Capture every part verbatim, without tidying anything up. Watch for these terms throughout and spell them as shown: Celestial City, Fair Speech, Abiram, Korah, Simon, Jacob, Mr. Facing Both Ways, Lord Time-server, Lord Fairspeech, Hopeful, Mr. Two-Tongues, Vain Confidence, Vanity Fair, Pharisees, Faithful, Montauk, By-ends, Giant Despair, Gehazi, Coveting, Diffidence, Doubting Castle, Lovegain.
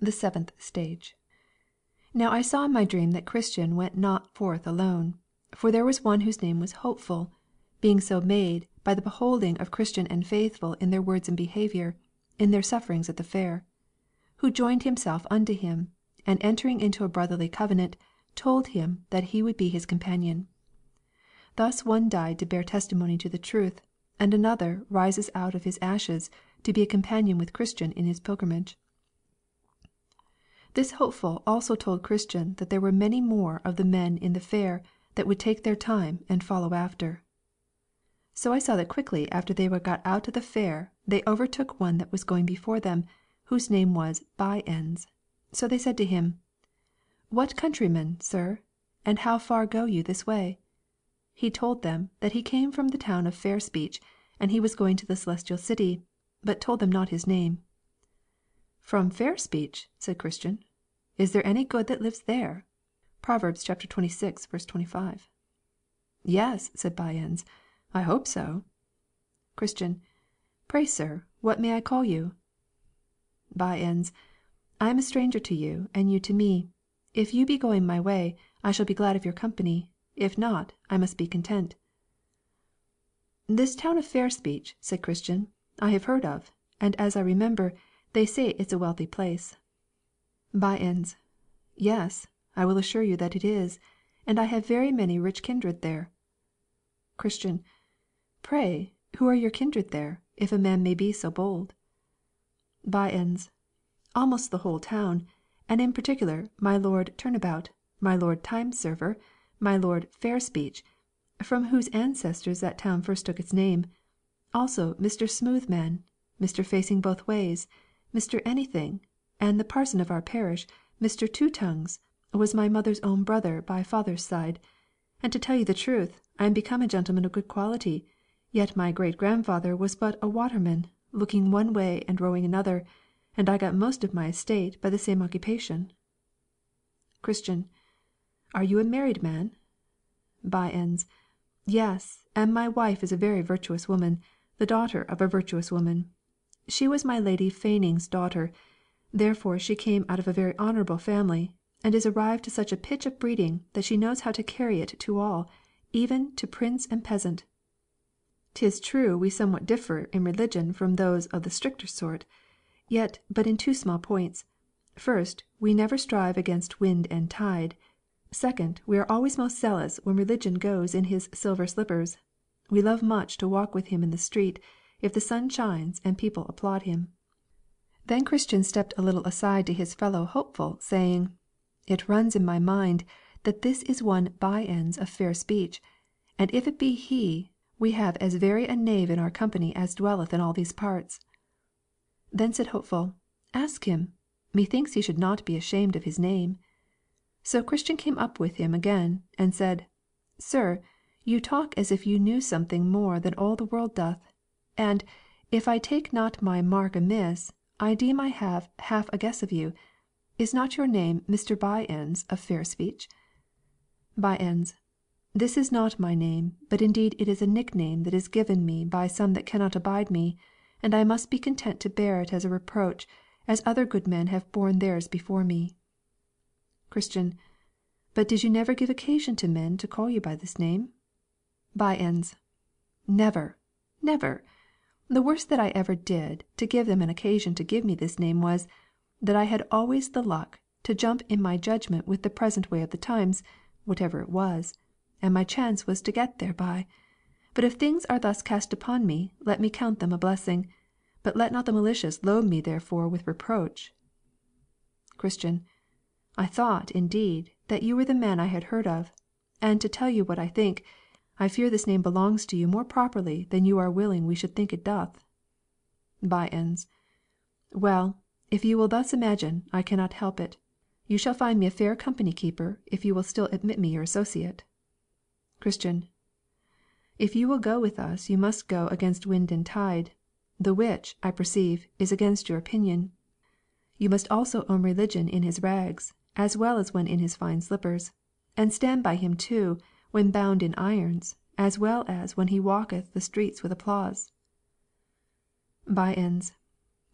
The seventh stage. Now I saw in my dream that Christian went not forth alone, for there was one whose name was Hopeful, being so made by the beholding of Christian and Faithful in their words and behaviour, in their sufferings at the fair, who joined himself unto him, and entering into a brotherly covenant, told him that he would be his companion. Thus one died to bear testimony to the truth, and another rises out of his ashes to be a companion with Christian in his pilgrimage. This Hopeful also told Christian that there were many more of the men in the fair that would take their time and follow after. So I saw that quickly after they were got out of the fair, they overtook one that was going before them, whose name was By-ends. So they said to him, "What countryman, sir, and how far go you this way?" He told them that he came from the town of Fair Speech, and he was going to the Celestial City, but told them not his name. "From Fair Speech," said Christian, "is there any good that lives there?" Proverbs chapter twenty-six, verse twenty-five. "Yes," said By-ends, "I hope so." Christian, "Pray, sir, what may I call you?" By-ends, "I am a stranger to you, and you to me. If you be going my way, I shall be glad of your company. If not, I must be content." "This town of Fair Speech," said Christian, "I have heard of, and as I remember, they say it's a wealthy place." By-ends, "Yes, I will assure you that it is, and I have very many rich kindred there." Christian, "Pray, who are your kindred there, if a man may be so bold?" By-ends, "Almost the whole town, and in particular my Lord Turnabout, my Lord Time-server, my Lord Fairspeech, from whose ancestors that town first took its name, also Mister Smoothman, Mister Facing Both Ways, Mister Anything, and the parson of our parish, Mister Two-Tongues, was my mother's own brother by father's side, and to tell you the truth, I am become a gentleman of good quality, yet my great-grandfather was but a waterman, looking one way and rowing another, and I got most of my estate by the same occupation." Christian, "Are you a married man?" By-ends, "Yes, and my wife is a very virtuous woman, the daughter of a virtuous woman. She was my Lady Feigning's daughter, therefore she came out of a very honourable family, and is arrived to such a pitch of breeding that she knows how to carry it to all, even to prince and peasant. 'Tis true we somewhat differ in religion from those of the stricter sort, yet but in two small points. First, we never strive against wind and tide. Second, we are always most zealous when religion goes in his silver slippers. We love much to walk with him in the street, if the sun shines and people applaud him." Then Christian stepped a little aside to his fellow Hopeful, saying, "It runs in my mind that this is one By-ends of Fair Speech, and if it be he, we have as very a knave in our company as dwelleth in all these parts." Then said Hopeful, "Ask him. Methinks he should not be ashamed of his name." So Christian came up with him again, and said, "Sir, you talk as if you knew something more than all the world doth, and, if I take not my mark amiss, I deem I have half a guess of you. Is not your name Mister By-ends of Fair Speech?" By-ends, "This is not my name, but indeed it is a nickname that is given me by some that cannot abide me, and I must be content to bear it as a reproach, as other good men have borne theirs before me." Christian, "But did you never give occasion to men to call you by this name?" By-ends, "Never, never. The worst that I ever did to give them an occasion to give me this name was, that I had always the luck to jump in my judgment with the present way of the times, whatever it was, and my chance was to get thereby. But if things are thus cast upon me, let me count them a blessing, but let not the malicious load me therefore with reproach." Christian, "I thought, indeed, that you were the man I had heard of, and to tell you what I think, I fear this name belongs to you more properly than you are willing we should think it doth." By-ends, "Well, if you will thus imagine, I cannot help it. You shall find me a fair company keeper, if you will still admit me your associate." Christian, "If you will go with us, you must go against wind and tide, the which, I perceive, is against your opinion. You must also own religion in his rags, as well as when in his fine slippers, and stand by him too, when bound in irons, as well as when he walketh the streets with applause." By-ends,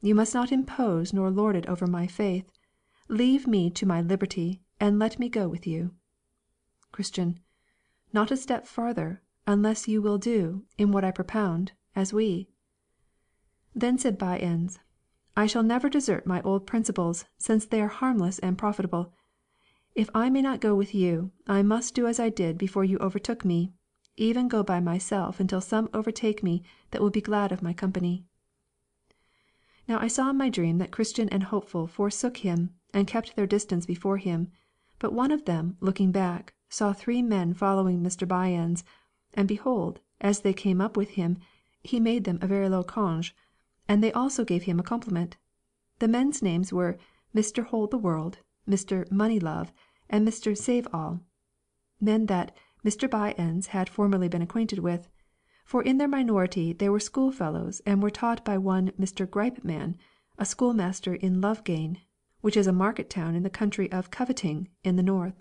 "You must not impose nor lord it over my faith. Leave me to my liberty, and let me go with you. Christian. Not a step farther, unless you will do, in what I propound, as we. Then said By-ends, I shall never desert my old principles, since they are harmless and profitable. If I may not go with you, I must do as I did before you overtook me, even go by myself until some overtake me that will be glad of my company. Now I saw in my dream that Christian and Hopeful forsook him, and kept their distance before him, but one of them, looking back, saw three men following Mister By-ends, and behold, as they came up with him, he made them a very low conge, and they also gave him a compliment. The men's names were Mister Hold the World, Mister Money Love, and Mister Saveall, men that Mister By-ends had formerly been acquainted with, for in their minority they were schoolfellows, and were taught by one Mister Gripe man, a schoolmaster in Lovegain, which is a market town in the country of Coveting in the north.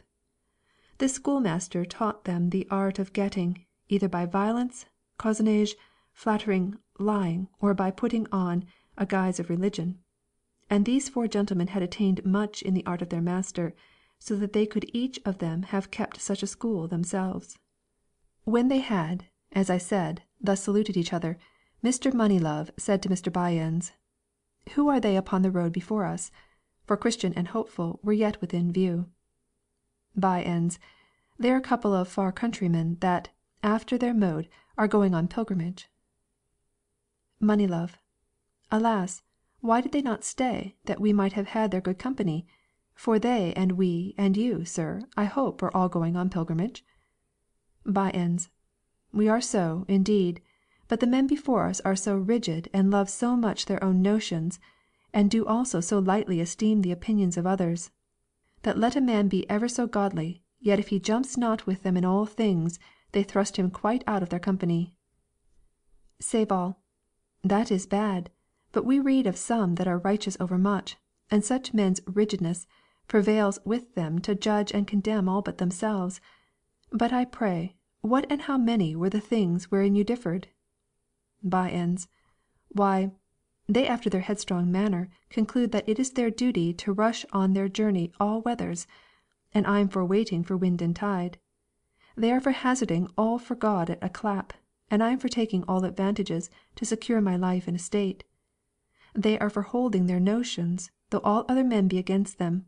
This schoolmaster taught them the art of getting, either by violence, cozenage, flattering, lying, or by putting on a guise of religion. And these four gentlemen had attained much in the art of their master, so that they could each of them have kept such a school themselves. When they had, as I said, thus saluted each other, Mister Moneylove said to Mister By-ends, Who are they upon the road before us? For Christian and Hopeful were yet within view. By-ends, they are a couple of far countrymen that, after their mode, are going on pilgrimage. Moneylove, alas, why did they not stay, that we might have had their good company? For they and we and you, sir, I hope, are all going on pilgrimage. By-ends, we are so, indeed, but the men before us are so rigid, and love so much their own notions, and do also so lightly esteem the opinions of others, that let a man be ever so godly, yet if he jumps not with them in all things, they thrust him quite out of their company. Saveall, that is bad, but we read of some that are righteous overmuch, and such men's rigidness prevails with them to judge and condemn all but themselves. But I pray, what and how many were the things wherein you differed? By-ends, why, they after their headstrong manner conclude that it is their duty to rush on their journey all weathers, and I am for waiting for wind and tide. They are for hazarding all for God at a clap, and I am for taking all advantages to secure my life and estate. They are for holding their notions, though all other men be against them,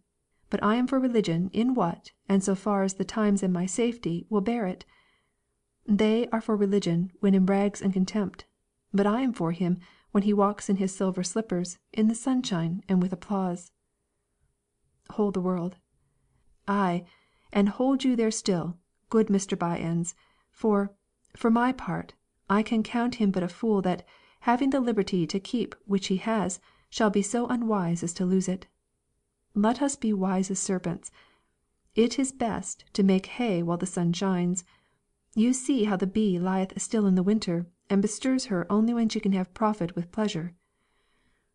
but I am for religion in what, and so far as the times and my safety will bear it. They are for religion when in rags and contempt, but I am for him when he walks in his silver slippers, in the sunshine and with applause. Hold the World, aye, and hold you there still, good Mister By-ends, for, for my part, I can count him but a fool that, having the liberty to keep which he has, shall be so unwise as to lose it. Let us be wise as serpents. It is best to make hay while the sun shines. You see how the bee lieth still in the winter, and bestirs her only when she can have profit with pleasure.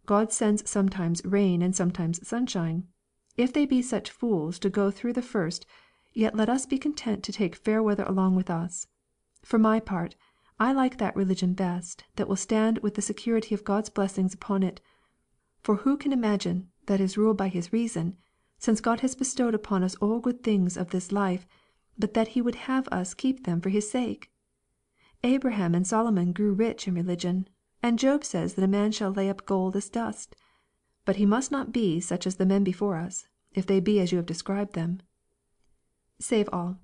God sends sometimes rain and sometimes sunshine. If they be such fools to go through the first, yet let us be content to take fair weather along with us. For my part, I like that religion best that will stand with the security of God's blessings upon it. For who can imagine that is ruled by his reason, since God has bestowed upon us all good things of this life, but that he would have us keep them for his sake? Abraham and Solomon grew rich in religion, and Job says that a man shall lay up gold as dust. But he must not be such as the men before us, if they be as you have described them. Saveall,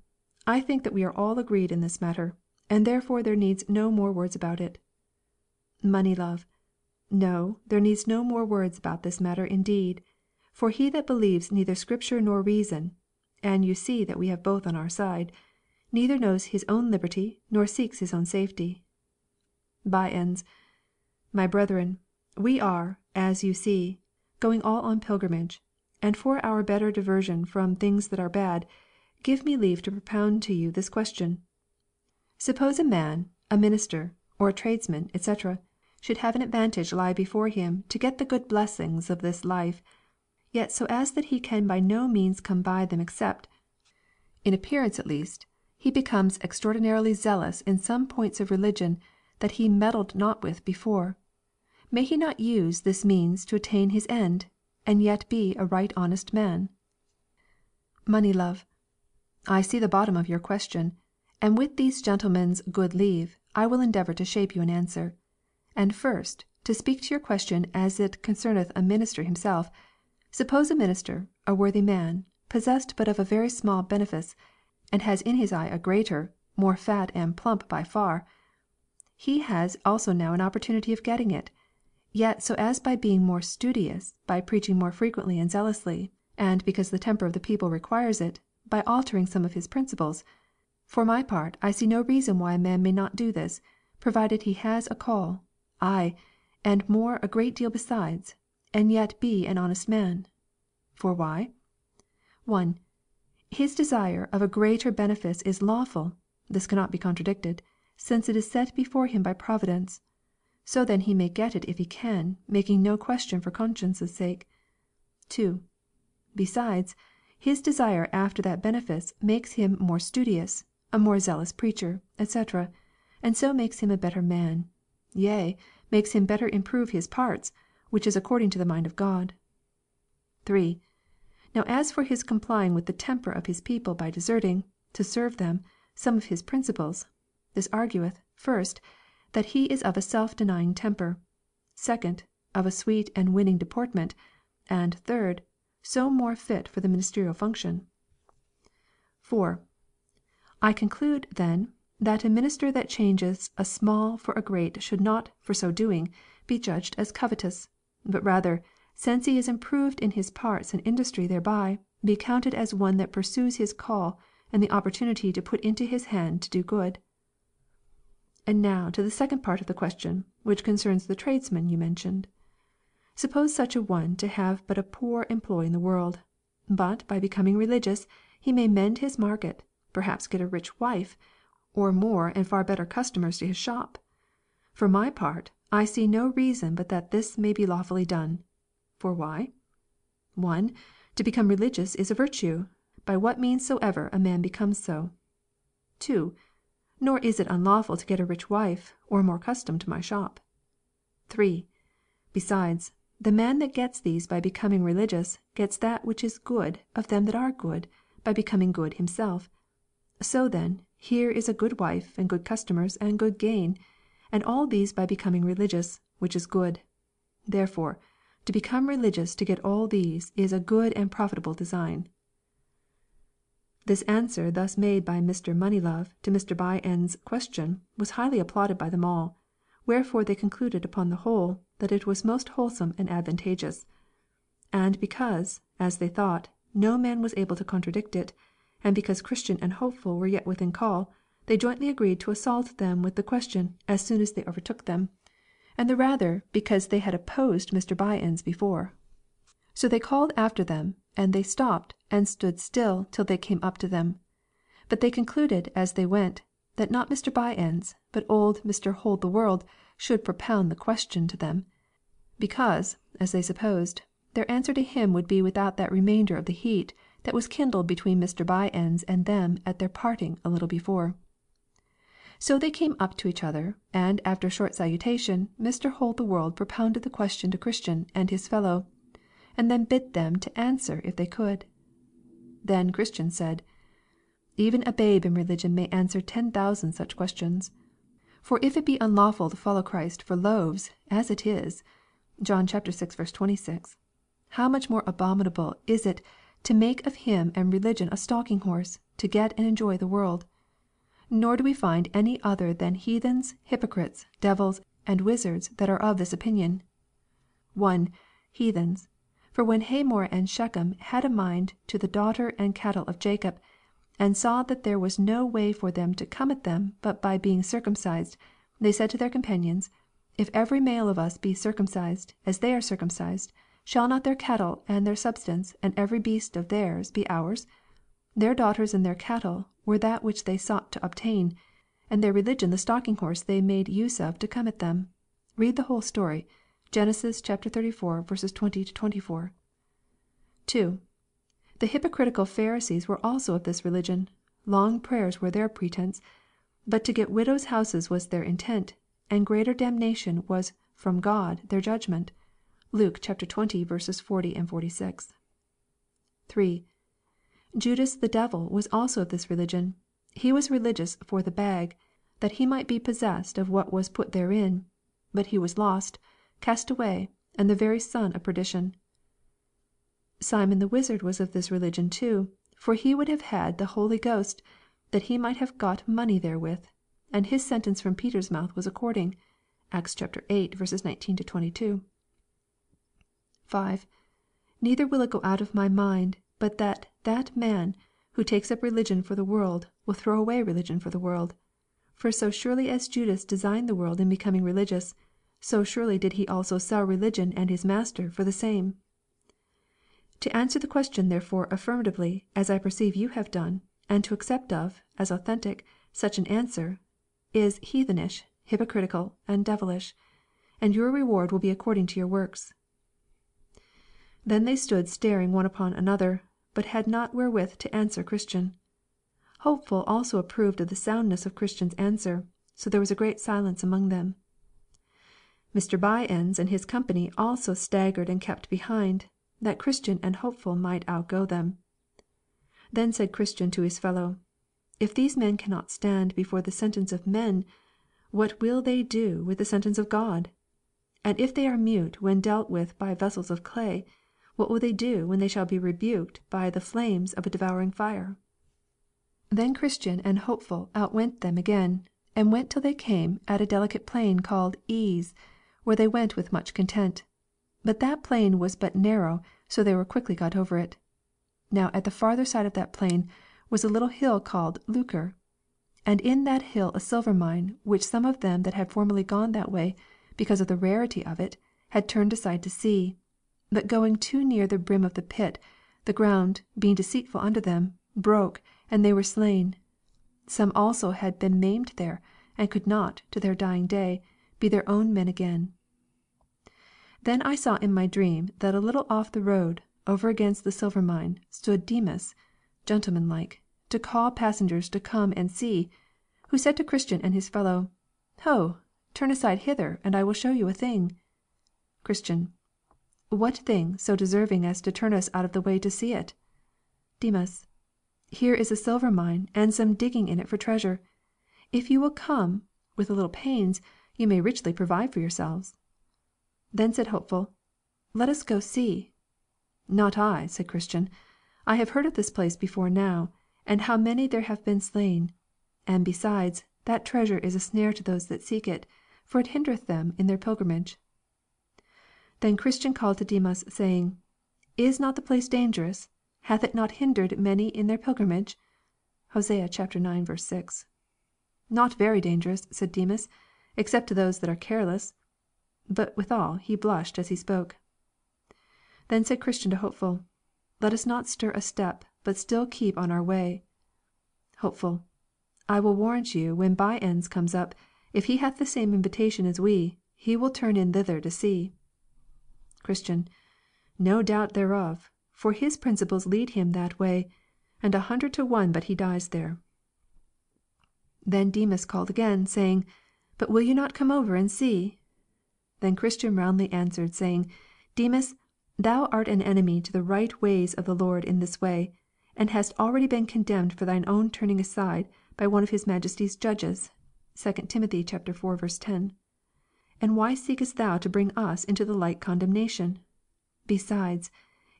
I think that we are all agreed in this matter, and therefore there needs no more words about it. Moneylove, no, there needs no more words about this matter indeed, for he that believes neither Scripture nor reason, and you see that we have both on our side, neither knows his own liberty nor seeks his own safety. By-ends, my brethren, we are, as you see, going all on pilgrimage, and for our better diversion from things that are bad, give me leave to propound to you this question. Suppose a man, a minister, or a tradesman, et cetera, should have an advantage lie before him to get the good blessings of this life, yet so as that he can by no means come by them except, in appearance at least, he becomes extraordinarily zealous in some points of religion that he meddled not with before. May he not use this means to attain his end, and yet be a right honest man? Money Love: I see the bottom of your question, and with these gentlemen's good leave, I will endeavour to shape you an answer. And first, to speak to your question as it concerneth a minister himself, suppose a minister, a worthy man, possessed but of a very small benefice, and has in his eye a greater, more fat and plump by far. He has also now an opportunity of getting it, yet so as by being more studious, by preaching more frequently and zealously, and because the temper of the people requires it, by altering some of his principles. For my part, I see no reason why a man may not do this, provided he has a call, aye, and more a great deal besides, and yet be an honest man. For why? one. His desire of a greater benefice is lawful, this cannot be contradicted, since it is set before him by Providence. So then he may get it if he can, making no question for conscience's sake. two. Besides, his desire after that benefice makes him more studious, a more zealous preacher, et cetera, and so makes him a better man, yea, makes him better improve his parts, which is according to the mind of God. three. Now as for his complying with the temper of his people by deserting, to serve them, some of his principles, this argueth, first, that he is of a self-denying temper, second, of a sweet and winning deportment, and third, so more fit for the ministerial function. four. I conclude, then, that a minister that changes a small for a great should not, for so doing, be judged as covetous, but rather, since he is improved in his parts and industry thereby, be counted as one that pursues his call and the opportunity to put into his hand to do good. And now to the second part of the question, which concerns the tradesman you mentioned. Suppose such a one to have but a poor employ in the world, but by becoming religious he may mend his market, perhaps get a rich wife, or more and far better customers to his shop. For my part, I see no reason but that this may be lawfully done. For why? one. To become religious is a virtue, by what means soever a man becomes so. two. Nor is it unlawful to get a rich wife, or more custom to my shop. three. Besides, the man that gets these by becoming religious gets that which is good of them that are good, by becoming good himself. So then, here is a good wife, and good customers, and good gain, and all these by becoming religious, which is good. Therefore, to become religious to get all these is a good and profitable design. This answer thus made by Mister Money Love to Mister By-ends's question was highly applauded by them all, wherefore they concluded upon the whole that it was most wholesome and advantageous, and because, as they thought, no man was able to contradict it, and because Christian and Hopeful were yet within call, they jointly agreed to assault them with the question as soon as they overtook them, and the rather because they had opposed Mister By-ends before. So they called after them, and they stopped and stood still till they came up to them, but they concluded as they went that not Mister By-ends but old Mister Hold the World should propound the question to them, because, as they supposed, their answer to him would be without that remainder of the heat that was kindled between Mister By-ends and them at their parting a little before. So they came up to each other, and after a short salutation, Mister Hold the World propounded the question to Christian and his fellow, and then bid them to answer if they could. Then Christian said, "Even a babe in religion may answer ten thousand such questions. For if it be unlawful to follow Christ for loaves, as it is, John chapter six verse twenty-six, how much more abominable is it to make of him and religion a stalking horse, to get and enjoy the world? Nor do we find any other than heathens, hypocrites, devils, and wizards that are of this opinion. one. Heathens. For when Hamor and Shechem had a mind to the daughter and cattle of Jacob, and saw that there was no way for them to come at them but by being circumcised, they said to their companions, If every male of us be circumcised, as they are circumcised, shall not their cattle and their substance, and every beast of theirs, be ours? Their daughters and their cattle were that which they sought to obtain, and their religion the stalking horse they made use of to come at them. Read the whole story, Genesis chapter thirty-four, verses twenty to twenty-four. two. The hypocritical Pharisees were also of this religion. Long prayers were their pretence, but to get widows' houses was their intent, and greater damnation was from God their judgment. Luke chapter twenty, verses forty and forty-six. three. Judas the devil was also of this religion. He was religious for the bag, that he might be possessed of what was put therein. But he was lost, cast away, and the very son of perdition. Simon the wizard was of this religion too, for he would have had the Holy Ghost, that he might have got money therewith, and his sentence from Peter's mouth was according. Acts chapter eight, verses nineteen to twenty-two. five. Neither will it go out of my mind, but that that man, who takes up religion for the world, will throw away religion for the world. For so surely as Judas designed the world in becoming religious, so surely did he also sell religion and his master for the same. To answer the question therefore affirmatively, as I perceive you have done, and to accept of, as authentic, such an answer, is heathenish, hypocritical, and devilish, and your reward will be according to your works. Then they stood staring one upon another, but had not wherewith to answer Christian. Hopeful also approved of the soundness of Christian's answer, so there was a great silence among them. Mister By-ends and his company also staggered and kept behind, that Christian and Hopeful might outgo them. Then said Christian to his fellow, "If these men cannot stand before the sentence of men, what will they do with the sentence of God? And if they are mute when dealt with by vessels of clay, what will they do when they shall be rebuked by the flames of a devouring fire?" Then Christian and Hopeful outwent them again, and went till they came at a delicate plain called Ease, where they went with much content. But that plain was but narrow, so they were quickly got over it. Now at the farther side of that plain was a little hill called Lucre, and in that hill a silver mine, which some of them that had formerly gone that way, because of the rarity of it, had turned aside to see, but going too near the brim of the pit, the ground, being deceitful under them, broke, and they were slain. Some also had been maimed there, and could not, to their dying day, be their own men again. Then I saw in my dream that a little off the road, over against the silver mine, stood Demas, gentlemanlike, to call passengers to come and see, who said to Christian and his fellow, "Ho, turn aside hither, and I will show you a thing." Christian: "What thing so deserving as to turn us out of the way to see it?" Demas: "Here is a silver mine, and some digging in it for treasure. If you will come, with a little pains, you may richly provide for yourselves." Then said Hopeful, "Let us go see." "Not I," said Christian. "I have heard of this place before now, and how many there have been slain. And besides, that treasure is a snare to those that seek it, for it hindereth them in their pilgrimage." Then Christian called to Demas, saying, "Is not the place dangerous? Hath it not hindered many in their pilgrimage?" Hosea chapter nine, verse six. "Not very dangerous," said Demas, "except to those that are careless." But withal he blushed as he spoke. Then said Christian to Hopeful, "Let us not stir a step, but still keep on our way." Hopeful: "I will warrant you, when By-ends comes up, if he hath the same invitation as we, he will turn in thither to see." Christian: "No doubt thereof, for his principles lead him that way, and a hundred to one but he dies there." Then Demas called again, saying, "But will you not come over and see?" Then Christian roundly answered, saying, "Demas, thou art an enemy to the right ways of the Lord in this way, and hast already been condemned for thine own turning aside by one of his majesty's judges." Second Timothy chapter four, verse ten. "And why seekest thou to bring us into the like condemnation? Besides,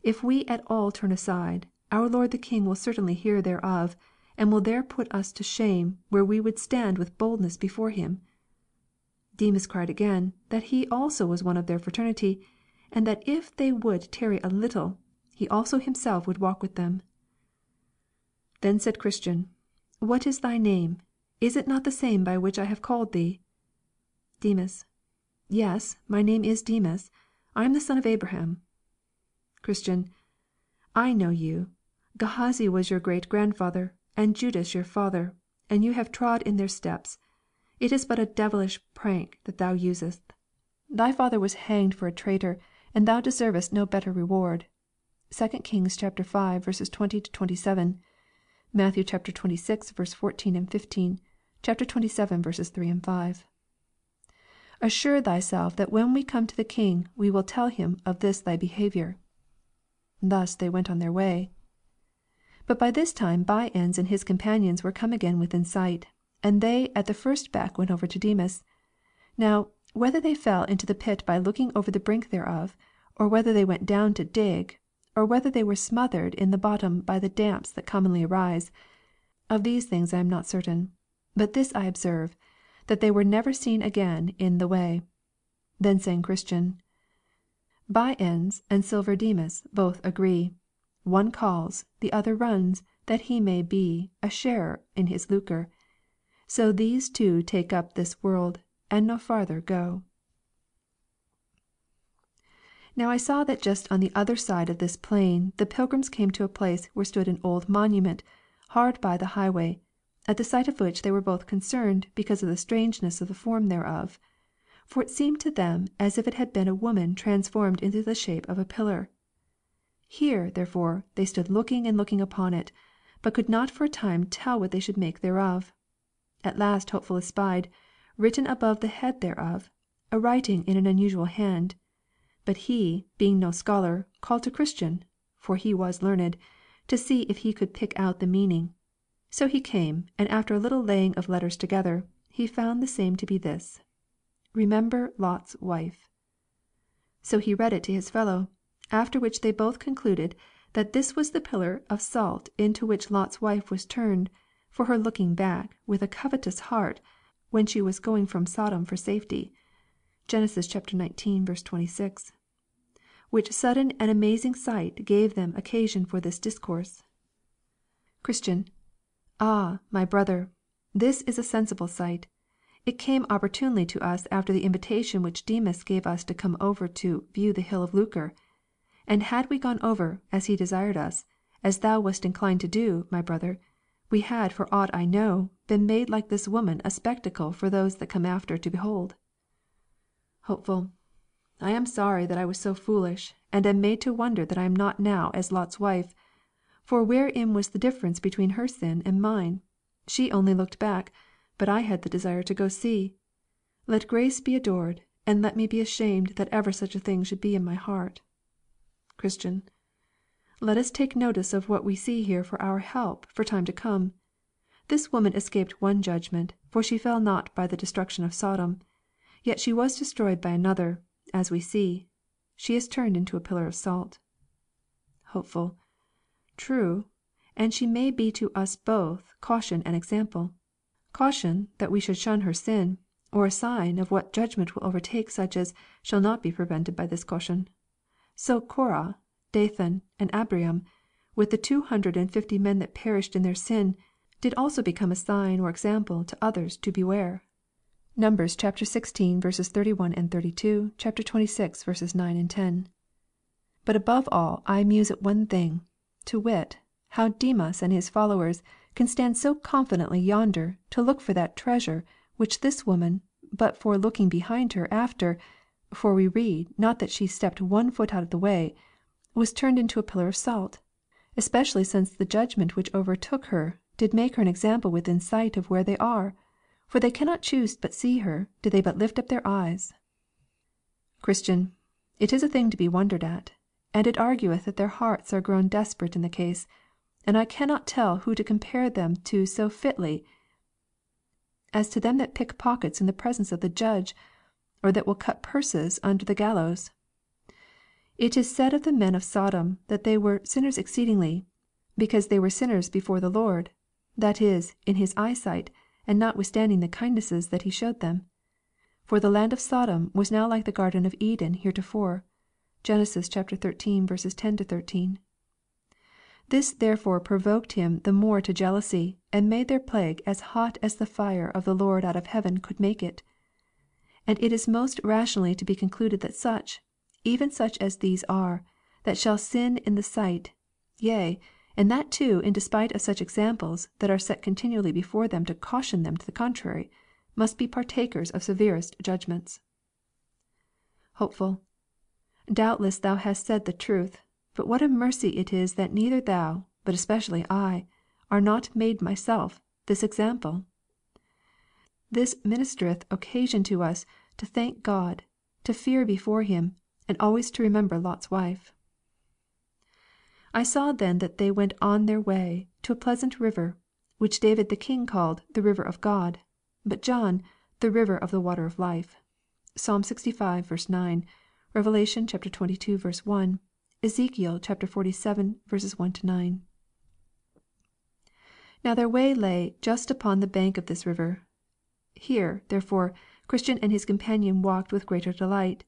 if we at all turn aside, our Lord the King will certainly hear thereof, and will there put us to shame, where we would stand with boldness before him." Demas cried again, that he also was one of their fraternity, and that if they would tarry a little, he also himself would walk with them. Then said Christian, "What is thy name? Is it not the same by which I have called thee?" Demas: "Yes, my name is Demas. I am the son of Abraham." Christian: "I know you. Gehazi was your great-grandfather, and Judas your father, and you have trod in their steps. It is but a devilish prank that thou usest. Thy father was hanged for a traitor, and thou deservest no better reward." Second Kings chapter five, verses twenty to twenty-seven, Matthew chapter twenty-six, verse fourteen and fifteen, chapter twenty-seven, verses three and five. Assure thyself that when we come to the king, we will tell him of this thy behaviour." Thus they went on their way. But by this time By-ends and his companions were come again within sight, and they at the first beck went over to Demas. Now, whether they fell into the pit by looking over the brink thereof, or whether they went down to dig, or whether they were smothered in the bottom by the damps that commonly arise, of these things I am not certain. But this I observe, that they were never seen again in the way. Then sang Christian, "By-ends and silver Demas both agree, one calls, the other runs, that he may be a sharer in his lucre. So these two take up this world, and no farther go." Now I saw that just on the other side of this plain the pilgrims came to a place where stood an old monument, hard by the highway, at the sight of which they were both concerned because of the strangeness of the form thereof, for it seemed to them as if it had been a woman transformed into the shape of a pillar. Here, therefore, they stood looking and looking upon it, but could not for a time tell what they should make thereof. At last Hopeful espied, written above the head thereof, a writing in an unusual hand. But he, being no scholar, called to Christian, for he was learned, to see if he could pick out the meaning. So he came, and after a little laying of letters together, he found the same to be this: "Remember Lot's wife." So he read it to his fellow, after which they both concluded that this was the pillar of salt into which Lot's wife was turned, for her looking back, with a covetous heart, when she was going from Sodom for safety. Genesis chapter nineteen, verse twenty-six. Which sudden and amazing sight gave them occasion for this discourse. Christian. "Ah, my brother, this is a sensible sight. It came opportunely to us after the invitation which Demas gave us to come over to view the hill of lucre. And had we gone over, as he desired us, as thou wast inclined to do, my brother, we had, for aught I know, been made like this woman a spectacle for those that come after to behold." Hopeful. "I am sorry that I was so foolish, and am made to wonder that I am not now as Lot's wife. For wherein was the difference between her sin and mine? She only looked back, but I had the desire to go see. Let grace be adored, and let me be ashamed that ever such a thing should be in my heart." Christian. "Let us take notice of what we see here for our help for time to come. This woman escaped one judgment, for she fell not by the destruction of Sodom. Yet she was destroyed by another, as we see. She is turned into a pillar of salt." Hopeful. "True, and she may be to us both caution and example. Caution, that we should shun her sin, or a sign of what judgment will overtake such as shall not be prevented by this caution. So Korah, Dathan, and Abiram, with the two hundred and fifty men that perished in their sin, did also become a sign or example to others to beware." Numbers chapter sixteen, verses thirty-one and thirty-two, chapter twenty-six, verses nine and ten. "But above all I muse at one thing, to wit, how Demas and his followers can stand so confidently yonder to look for that treasure which this woman, but for looking behind her after, for we read not that she stepped one foot out of the way, was turned into a pillar of salt, especially since the judgment which overtook her did make her an example within sight of where they are. For they cannot choose but see her, do they but lift up their eyes." Christian. "It is a thing to be wondered at, and it argueth that their hearts are grown desperate in the case, and I cannot tell who to compare them to so fitly, as to them that pick pockets in the presence of the judge, or that will cut purses under the gallows. It is said of the men of Sodom that they were sinners exceedingly, because they were sinners before the Lord, that is, in his eyesight, and notwithstanding the kindnesses that he showed them. For the land of Sodom was now like the garden of Eden heretofore." Genesis chapter thirteen, verses ten to thirteen. "This therefore provoked him the more to jealousy, and made their plague as hot as the fire of the Lord out of heaven could make it. And it is most rationally to be concluded that such, even such as these are, that shall sin in the sight, yea, and that too in despite of such examples that are set continually before them to caution them to the contrary, must be partakers of severest judgments." Hopeful. "Doubtless thou hast said the truth, but what a mercy it is that neither thou, but especially I, are not made myself this example. This ministereth occasion to us to thank God, to fear before Him, and always to remember Lot's wife. I saw then that they went on their way to a pleasant river, which David the king called the river of God, but John, the river of the water of life. Psalm sixty-five, verse nine, Revelation chapter twenty-two, verse one, Ezekiel chapter forty-seven, verses one to nine. Now their way lay just upon the bank of this river. Here, therefore, Christian and his companion walked with greater delight.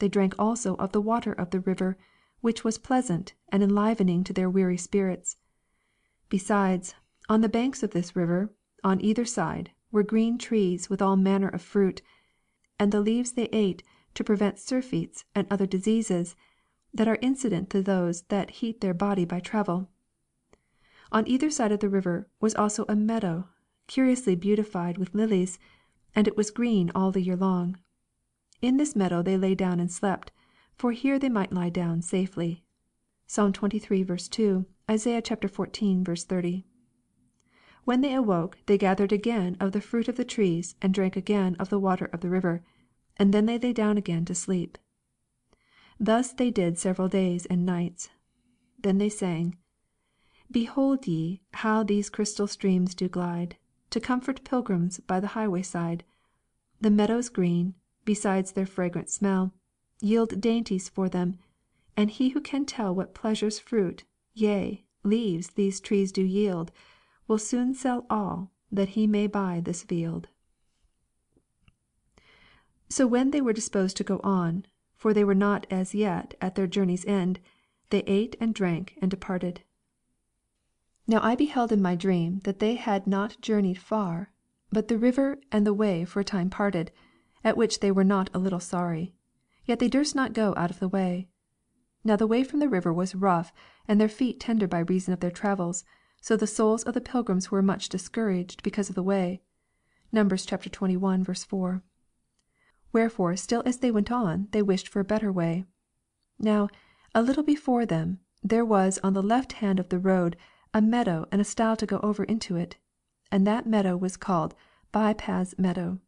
They drank also of the water of the river, which was pleasant and enlivening to their weary spirits. Besides, on the banks of this river, on either side, were green trees with all manner of fruit, and the leaves they ate to prevent surfeits and other diseases that are incident to those that heat their body by travel. On either side of the river was also a meadow, curiously beautified with lilies, and it was green all the year long. In this meadow they lay down and slept, for here they might lie down safely. Psalm twenty-three, verse two, Isaiah chapter fourteen, verse thirty. When they awoke, they gathered again of the fruit of the trees, and drank again of the water of the river, and then they lay down again to sleep. Thus they did several days and nights. Then they sang, "Behold ye, how these crystal streams do glide, to comfort pilgrims by the highway side. The meadows green, besides their fragrant smell, yield dainties for them, and he who can tell what pleasures fruit, yea, leaves these trees do yield, will soon sell all, that he may buy this field." So when they were disposed to go on, for they were not as yet at their journey's end, they ate and drank and departed. Now I beheld in my dream that they had not journeyed far, but the river and the way for a time parted, at which they were not a little sorry, yet they durst not go out of the way. Now the way from the river was rough, and their feet tender by reason of their travels, so the souls of the pilgrims were much discouraged because of the way. Numbers chapter twenty-one, verse four. Wherefore, still as they went on, they wished for a better way. Now, a little before them, there was on the left hand of the road a meadow and a stile to go over into it, and that meadow was called By-paths meadow.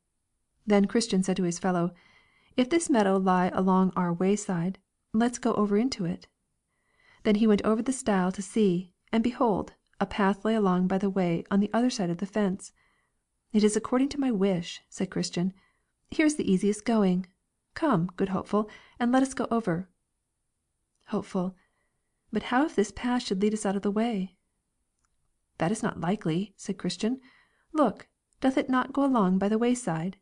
Then Christian said to his fellow, "If this meadow lie along our wayside, let's go over into it." Then he went over the stile to see, and behold, a path lay along by the way on the other side of the fence. "It is according to my wish," said Christian. "Here's the easiest going. Come, good Hopeful, and let us go over." Hopeful: "But how if this path should lead us out of the way?" "That is not likely," said Christian. "Look, doth it not go along by the wayside?"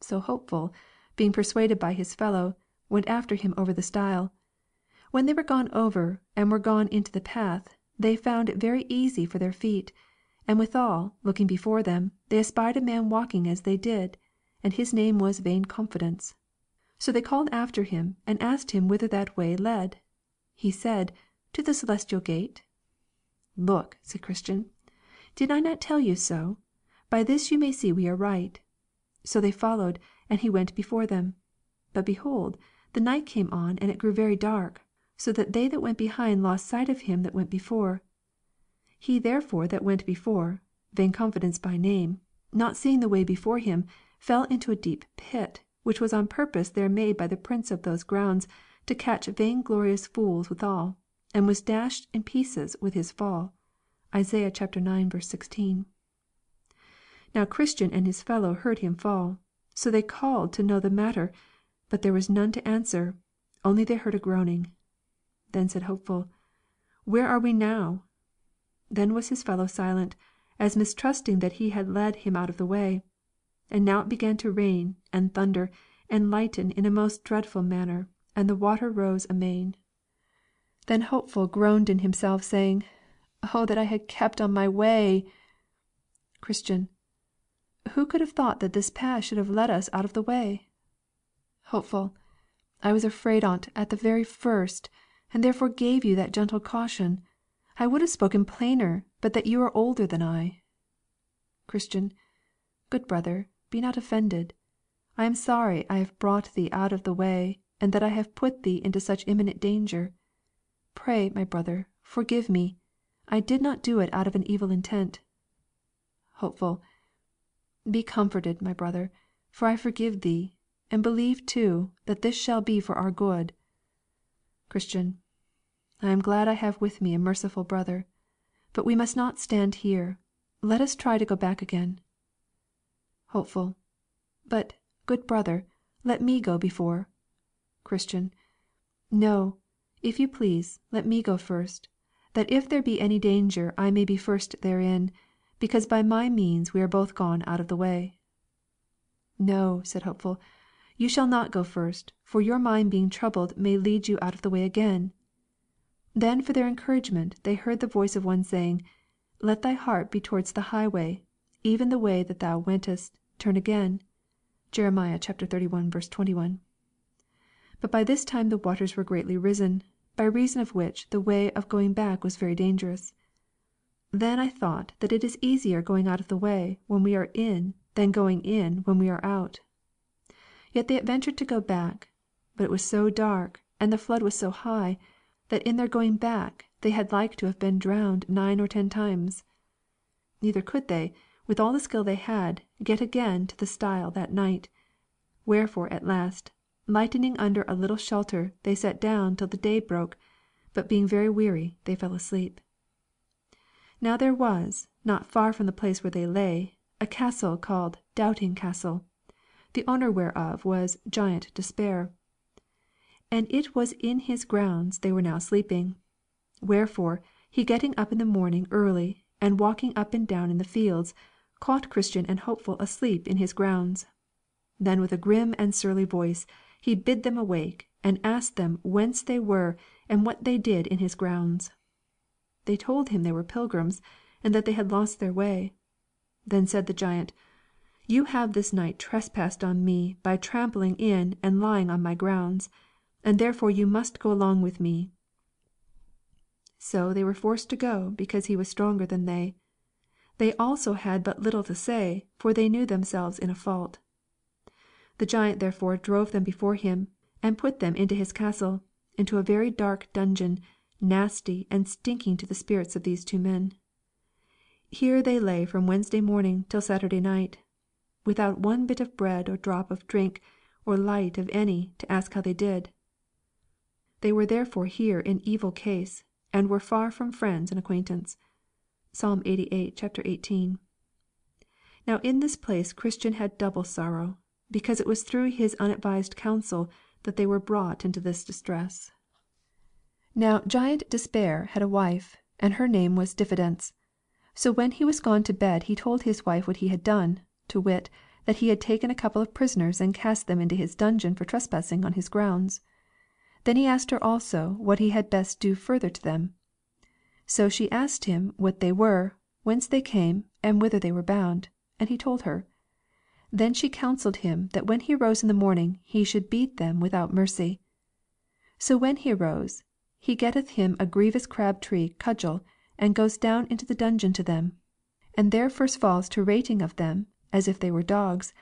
So Hopeful, being persuaded by his fellow, went after him over the stile. When they were gone over, and were gone into the path, they found it very easy for their feet, and withal, looking before them, they espied a man walking as they did, and his name was Vain Confidence. So they called after him, and asked him whither that way led. He said, "To the Celestial Gate." "Look," said Christian, "did I not tell you so? By this you may see we are right." So they followed, and he went before them. But behold, the night came on, and it grew very dark, so that they that went behind lost sight of him that went before. He therefore that went before, Vain Confidence by name, not seeing the way before him, fell into a deep pit, which was on purpose there made by the prince of those grounds, to catch vainglorious fools withal, and was dashed in pieces with his fall. Isaiah chapter nine, verse sixteen. Now Christian and his fellow heard him fall, so they called to know the matter, but there was none to answer, only they heard a groaning. Then said Hopeful, "Where are we now?" Then was his fellow silent, as mistrusting that he had led him out of the way. And now it began to rain, and thunder, and lighten in a most dreadful manner, and the water rose amain. Then Hopeful groaned in himself, saying, "Oh, that I had kept on my way!" Christian: "Who could have thought that this path should have led us out of the way?" Hopeful: "I was afraid on't at the very first, and therefore gave you that gentle caution. I would have spoken plainer, but that you are older than I." Christian: "Good brother, be not offended. I am sorry I have brought thee out of the way, and that I have put thee into such imminent danger. Pray, my brother, forgive me. I did not do it out of an evil intent." Hopeful: "Be comforted, my brother. for I forgive thee, and believe too that this shall be for our good. Christian, I am glad I have with me a merciful brother. But we must not stand here. Let us try to go back again. Hopeful, but, good brother, let me go before. Christian, no, if you please, let me go first, that if there be any danger I may be first therein, because by my means we are both gone out of the way. No, said Hopeful, you shall not go first, for your mind being troubled may lead you out of the way again. Then for their encouragement they heard the voice of one saying, Let thy heart be towards the highway, even the way that thou wentest, turn again. Jeremiah chapter thirty-one, verse twenty-one. But by this time the waters were greatly risen, by reason of which the way of going back was very dangerous. Then I thought that it is easier going out of the way when we are in than going in when we are out. Yet they adventured to go back, but it was so dark, and the flood was so high, that in their going back they had like to have been drowned nine or ten times. Neither could they, with all the skill they had, get again to the stile that night. Wherefore at last, lightening under a little shelter, they sat down till the day broke, but being very weary, they fell asleep. Now there was, not far from the place where they lay, a castle called Doubting Castle, the owner whereof was Giant Despair. And it was in his grounds they were now sleeping. Wherefore, he getting up in the morning early, and walking up and down in the fields, caught Christian and Hopeful asleep in his grounds. Then with a grim and surly voice, he bid them awake, and asked them whence they were, and what they did in his grounds. They told him they were pilgrims, and that they had lost their way. Then said the giant, You have this night trespassed on me by trampling in and lying on my grounds, and therefore you must go along with me. So they were forced to go, because he was stronger than they. They also had but little to say, for they knew themselves in a fault. The giant therefore drove them before him, and put them into his castle, into a very dark dungeon, nasty and stinking to the spirits of these two men. Here they lay from Wednesday morning till Saturday night, without one bit of bread or drop of drink, or light of any, to ask how they did. They were therefore here in evil case, and were far from friends and acquaintance. Psalm eighty-eight, chapter eighteen. Now in this place Christian had double sorrow, because it was through his unadvised counsel that they were brought into this distress. Now Giant Despair had a wife, and her name was Diffidence. So when he was gone to bed he told his wife what he had done, to wit, that he had taken a couple of prisoners and cast them into his dungeon for trespassing on his grounds. Then he asked her also what he had best do further to them. So she asked him what they were, whence they came, and whither they were bound, and he told her. Then she counselled him that when he arose in the morning he should beat them without mercy. So when he arose, he getteth him a grievous crab-tree cudgel, and goes down into the dungeon to them, and there first falls to rating of them, as if they were dogs,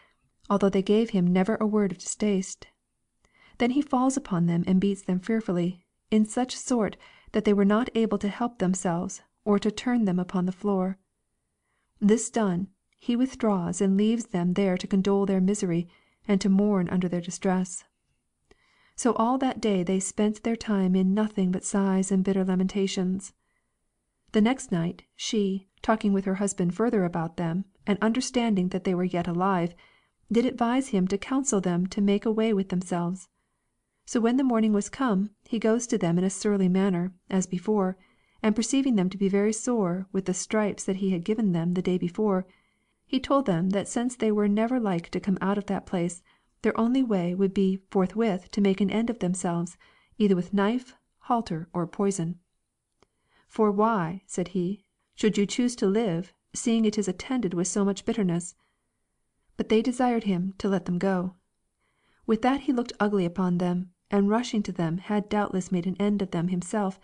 although they gave him never a word of distaste. Then he falls upon them and beats them fearfully, in such sort that they were not able to help themselves, or to turn them upon the floor. This done, he withdraws and leaves them there to condole their misery, and to mourn under their distress. So all that day they spent their time in nothing but sighs and bitter lamentations. The next night she, talking with her husband further about them, and understanding that they were yet alive, did advise him to counsel them to make away with themselves. So when the morning was come, he goes to them in a surly manner, as before, and perceiving them to be very sore with the stripes that he had given them the day before, he told them that since they were never like to come out of that place, their only way would be forthwith to make an end of themselves, either with knife, halter, or poison. For why, said he, should you choose to live, seeing it is attended with so much bitterness? But they desired him to let them go. With that he looked ugly upon them, and rushing to them had doubtless made an end of them himself,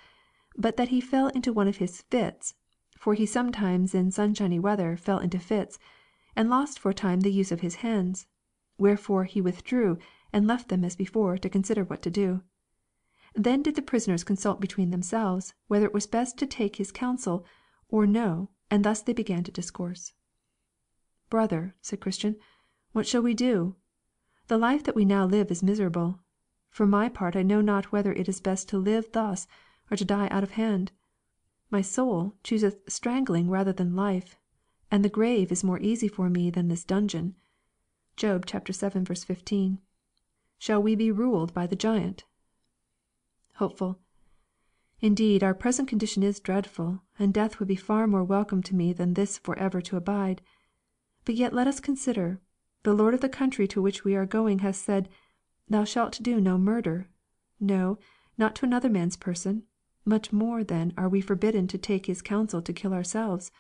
but that he fell into one of his fits, for he sometimes in sunshiny weather fell into fits, and lost for a time the use of his hands, wherefore he withdrew, and left them as before to consider what to do. Then did the prisoners consult between themselves whether it was best to take his counsel, or no, and thus they began to discourse. Brother, said Christian, What shall we do? The life that we now live is miserable. For my part I know not whether it is best to live thus or to die out of hand. My soul chooseth strangling rather than life, and the grave is more easy for me than this dungeon. Job chapter seven verse fifteen. Shall we be ruled by the giant? Hopeful. Indeed our present condition is dreadful, and death would be far more welcome to me than this for ever to abide. But yet let us consider. The lord of the country to which we are going has said, Thou shalt do no murder. No, not to another man's person. Much more, then, are we forbidden to take his counsel to kill ourselves.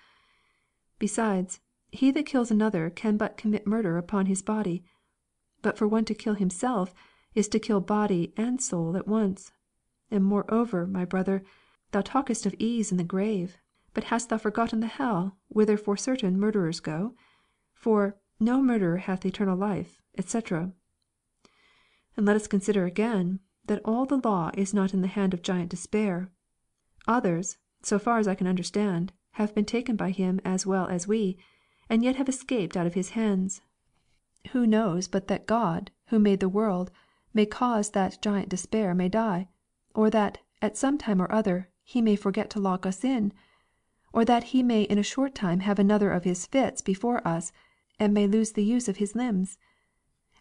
Besides, he that kills another can but commit murder upon his body. But for one to kill himself is to kill body and soul at once. And moreover, my brother, thou talkest of ease in the grave, but hast thou forgotten the hell, whither for certain murderers go? For no murderer hath eternal life, et cetera. And let us consider again, that all the law is not in the hand of Giant Despair. Others, so far as I can understand, have been taken by him as well as we, and yet have escaped out of his hands. Who knows but that God, who made the world, may cause that Giant Despair may die, or that, at some time or other, he may forget to lock us in, or that he may in a short time have another of his fits before us, and may lose the use of his limbs.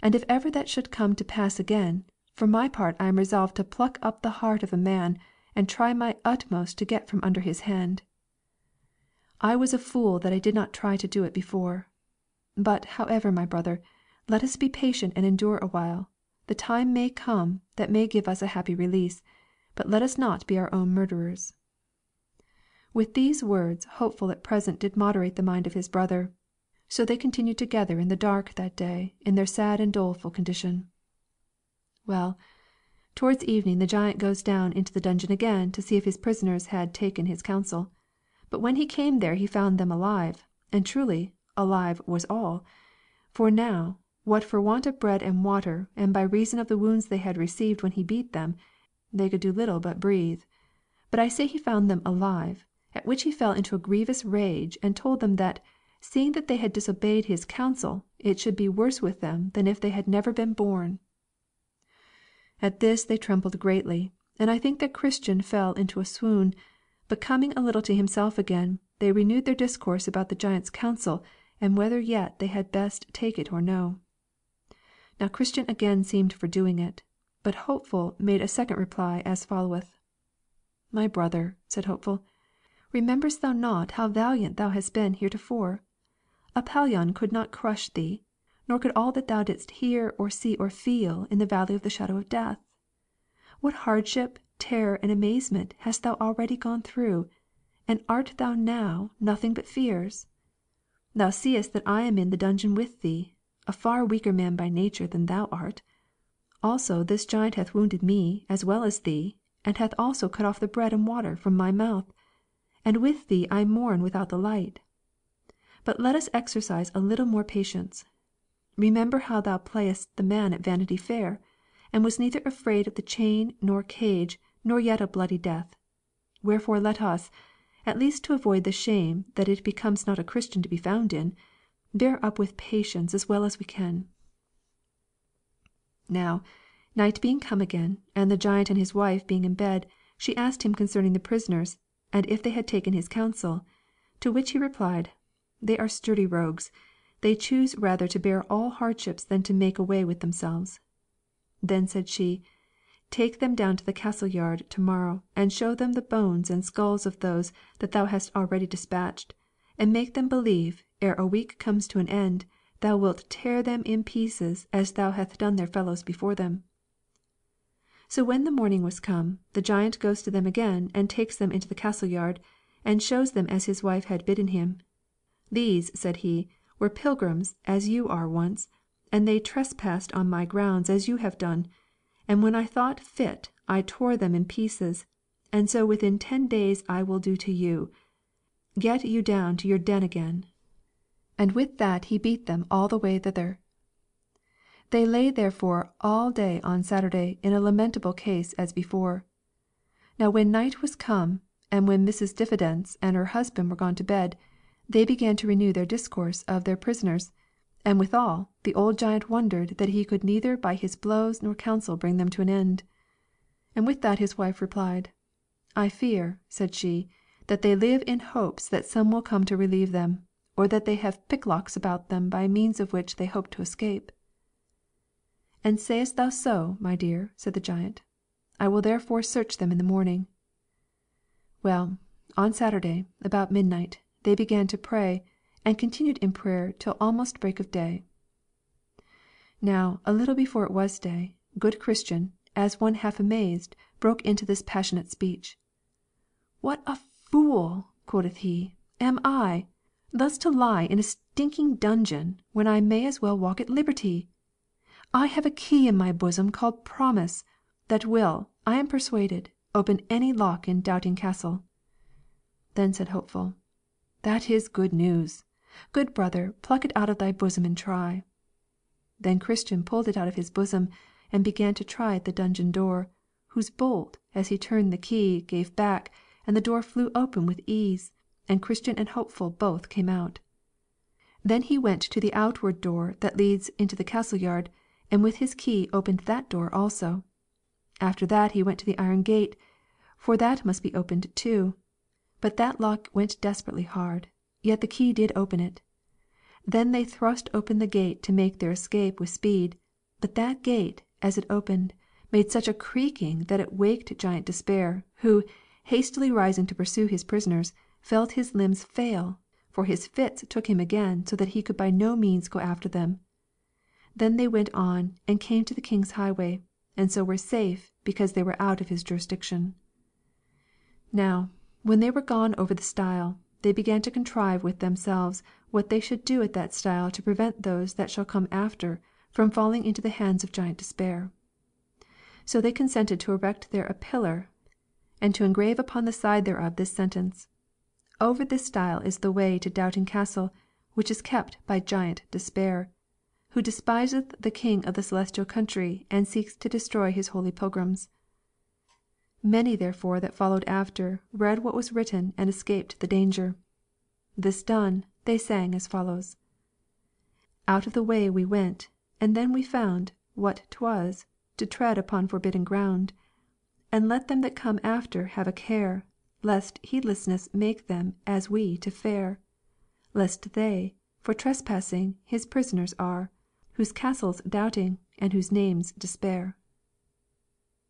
And if ever that should come to pass again, for my part I am resolved to pluck up the heart of a man, and try my utmost to get from under his hand. I was a fool that I did not try to do it before. But, however, my brother, let us be patient and endure awhile. The time may come that may give us a happy release, but let us not be our own murderers. With these words Hopeful at present did moderate the mind of his brother. So they continued together in the dark that day, in their sad and doleful condition. Well, towards evening the giant goes down into the dungeon again to see if his prisoners had taken his counsel. But when he came there he found them alive, and truly, alive was all. For now, what for want of bread and water, and by reason of the wounds they had received when he beat them, they could do little but breathe. But I say he found them alive, at which he fell into a grievous rage, and told them that, seeing that they had disobeyed his counsel, it should be worse with them than if they had never been born. At this they trembled greatly, and I think that Christian fell into a swoon, but coming a little to himself again, they renewed their discourse about the giant's counsel, and whether yet they had best take it or no. Now Christian again seemed for doing it, but Hopeful made a second reply as followeth. My brother, said Hopeful, rememberest thou not how valiant thou hast been heretofore? Apollyon could not crush thee, nor could all that thou didst hear or see or feel in the valley of the shadow of death. What hardship, terror, and amazement hast thou already gone through, and art thou now nothing but fears? Thou seest that I am in the dungeon with thee, a far weaker man by nature than thou art. Also this giant hath wounded me as well as thee, and hath also cut off the bread and water from my mouth, and with thee I mourn without the light. But let us exercise a little more patience. Remember how thou playedst the man at Vanity Fair, and was neither afraid of the chain nor cage, nor yet of bloody death. Wherefore let us, at least to avoid the shame that it becomes not a Christian to be found in, bear up with patience as well as we can. Now, night being come again, and the giant and his wife being in bed, she asked him concerning the prisoners, and if they had taken his counsel, to which he replied, They are sturdy rogues. They choose rather to bear all hardships than to make away with themselves. Then said she, Take them down to the castle yard to-morrow, and show them the bones and skulls of those that thou hast already dispatched, and make them believe, ere a week comes to an end, thou wilt tear them in pieces as thou hast done their fellows before them. So when the morning was come, the giant goes to them again, and takes them into the castle yard, and shows them as his wife had bidden him. These, said he, were pilgrims, as you are once, and they trespassed on my grounds as you have done, and when I thought fit, I tore them in pieces, and so within ten days I will do to you. Get you down to your den again. And with that he beat them all the way thither. They lay therefore all day on Saturday in a lamentable case as before. Now when night was come, and when Missus Diffidence and her husband were gone to bed, they began to renew their discourse of their prisoners, And withal, the old giant wondered that he could neither by his blows nor counsel bring them to an end. And with that his wife replied. I fear, said she, that they live in hopes that some will come to relieve them, or that they have picklocks about them by means of which they hope to escape. And sayest thou so, my dear? Said the giant. I will therefore search them in the morning. Well, on Saturday, about midnight, they began to pray, and continued in prayer till almost break of day. Now, a little before it was day, good Christian, as one half amazed, broke into this passionate speech. What a fool, quoth he, am I, thus to lie in a stinking dungeon, when I may as well walk at liberty? I have a key in my bosom called Promise, that will, I am persuaded, open any lock in Doubting Castle. Then said Hopeful, That is good news. Good brother, pluck it out of thy bosom and try. Then Christian pulled it out of his bosom, and began to try at the dungeon door, whose bolt, as he turned the key, gave back, and the door flew open with ease, and Christian and Hopeful both came out. Then he went to the outward door that leads into the castle yard, and with his key opened that door also. After that he went to the iron gate, for that must be opened too. But that lock went desperately hard, yet the key did open it. Then they thrust open the gate to make their escape with speed, but that gate, as it opened, made such a creaking that it waked Giant Despair, who, hastily rising to pursue his prisoners, felt his limbs fail, for his fits took him again so that he could by no means go after them. Then they went on, and came to the king's highway, and so were safe, because they were out of his jurisdiction. Now, when they were gone over the stile, they began to contrive with themselves what they should do at that stile to prevent those that shall come after from falling into the hands of Giant Despair. So they consented to erect there a pillar, and to engrave upon the side thereof this sentence, Over this stile is the way to Doubting Castle, which is kept by Giant Despair, who despiseth the king of the celestial country, and seeks to destroy his holy pilgrims. Many therefore that followed after read what was written and escaped the danger. This done, they sang as follows. Out of the way we went, and then we found what 'twas to tread upon forbidden ground, and let them that come after have a care, lest heedlessness make them as we to fare, lest they, for trespassing, his prisoners are, whose castles doubting, and whose names despair.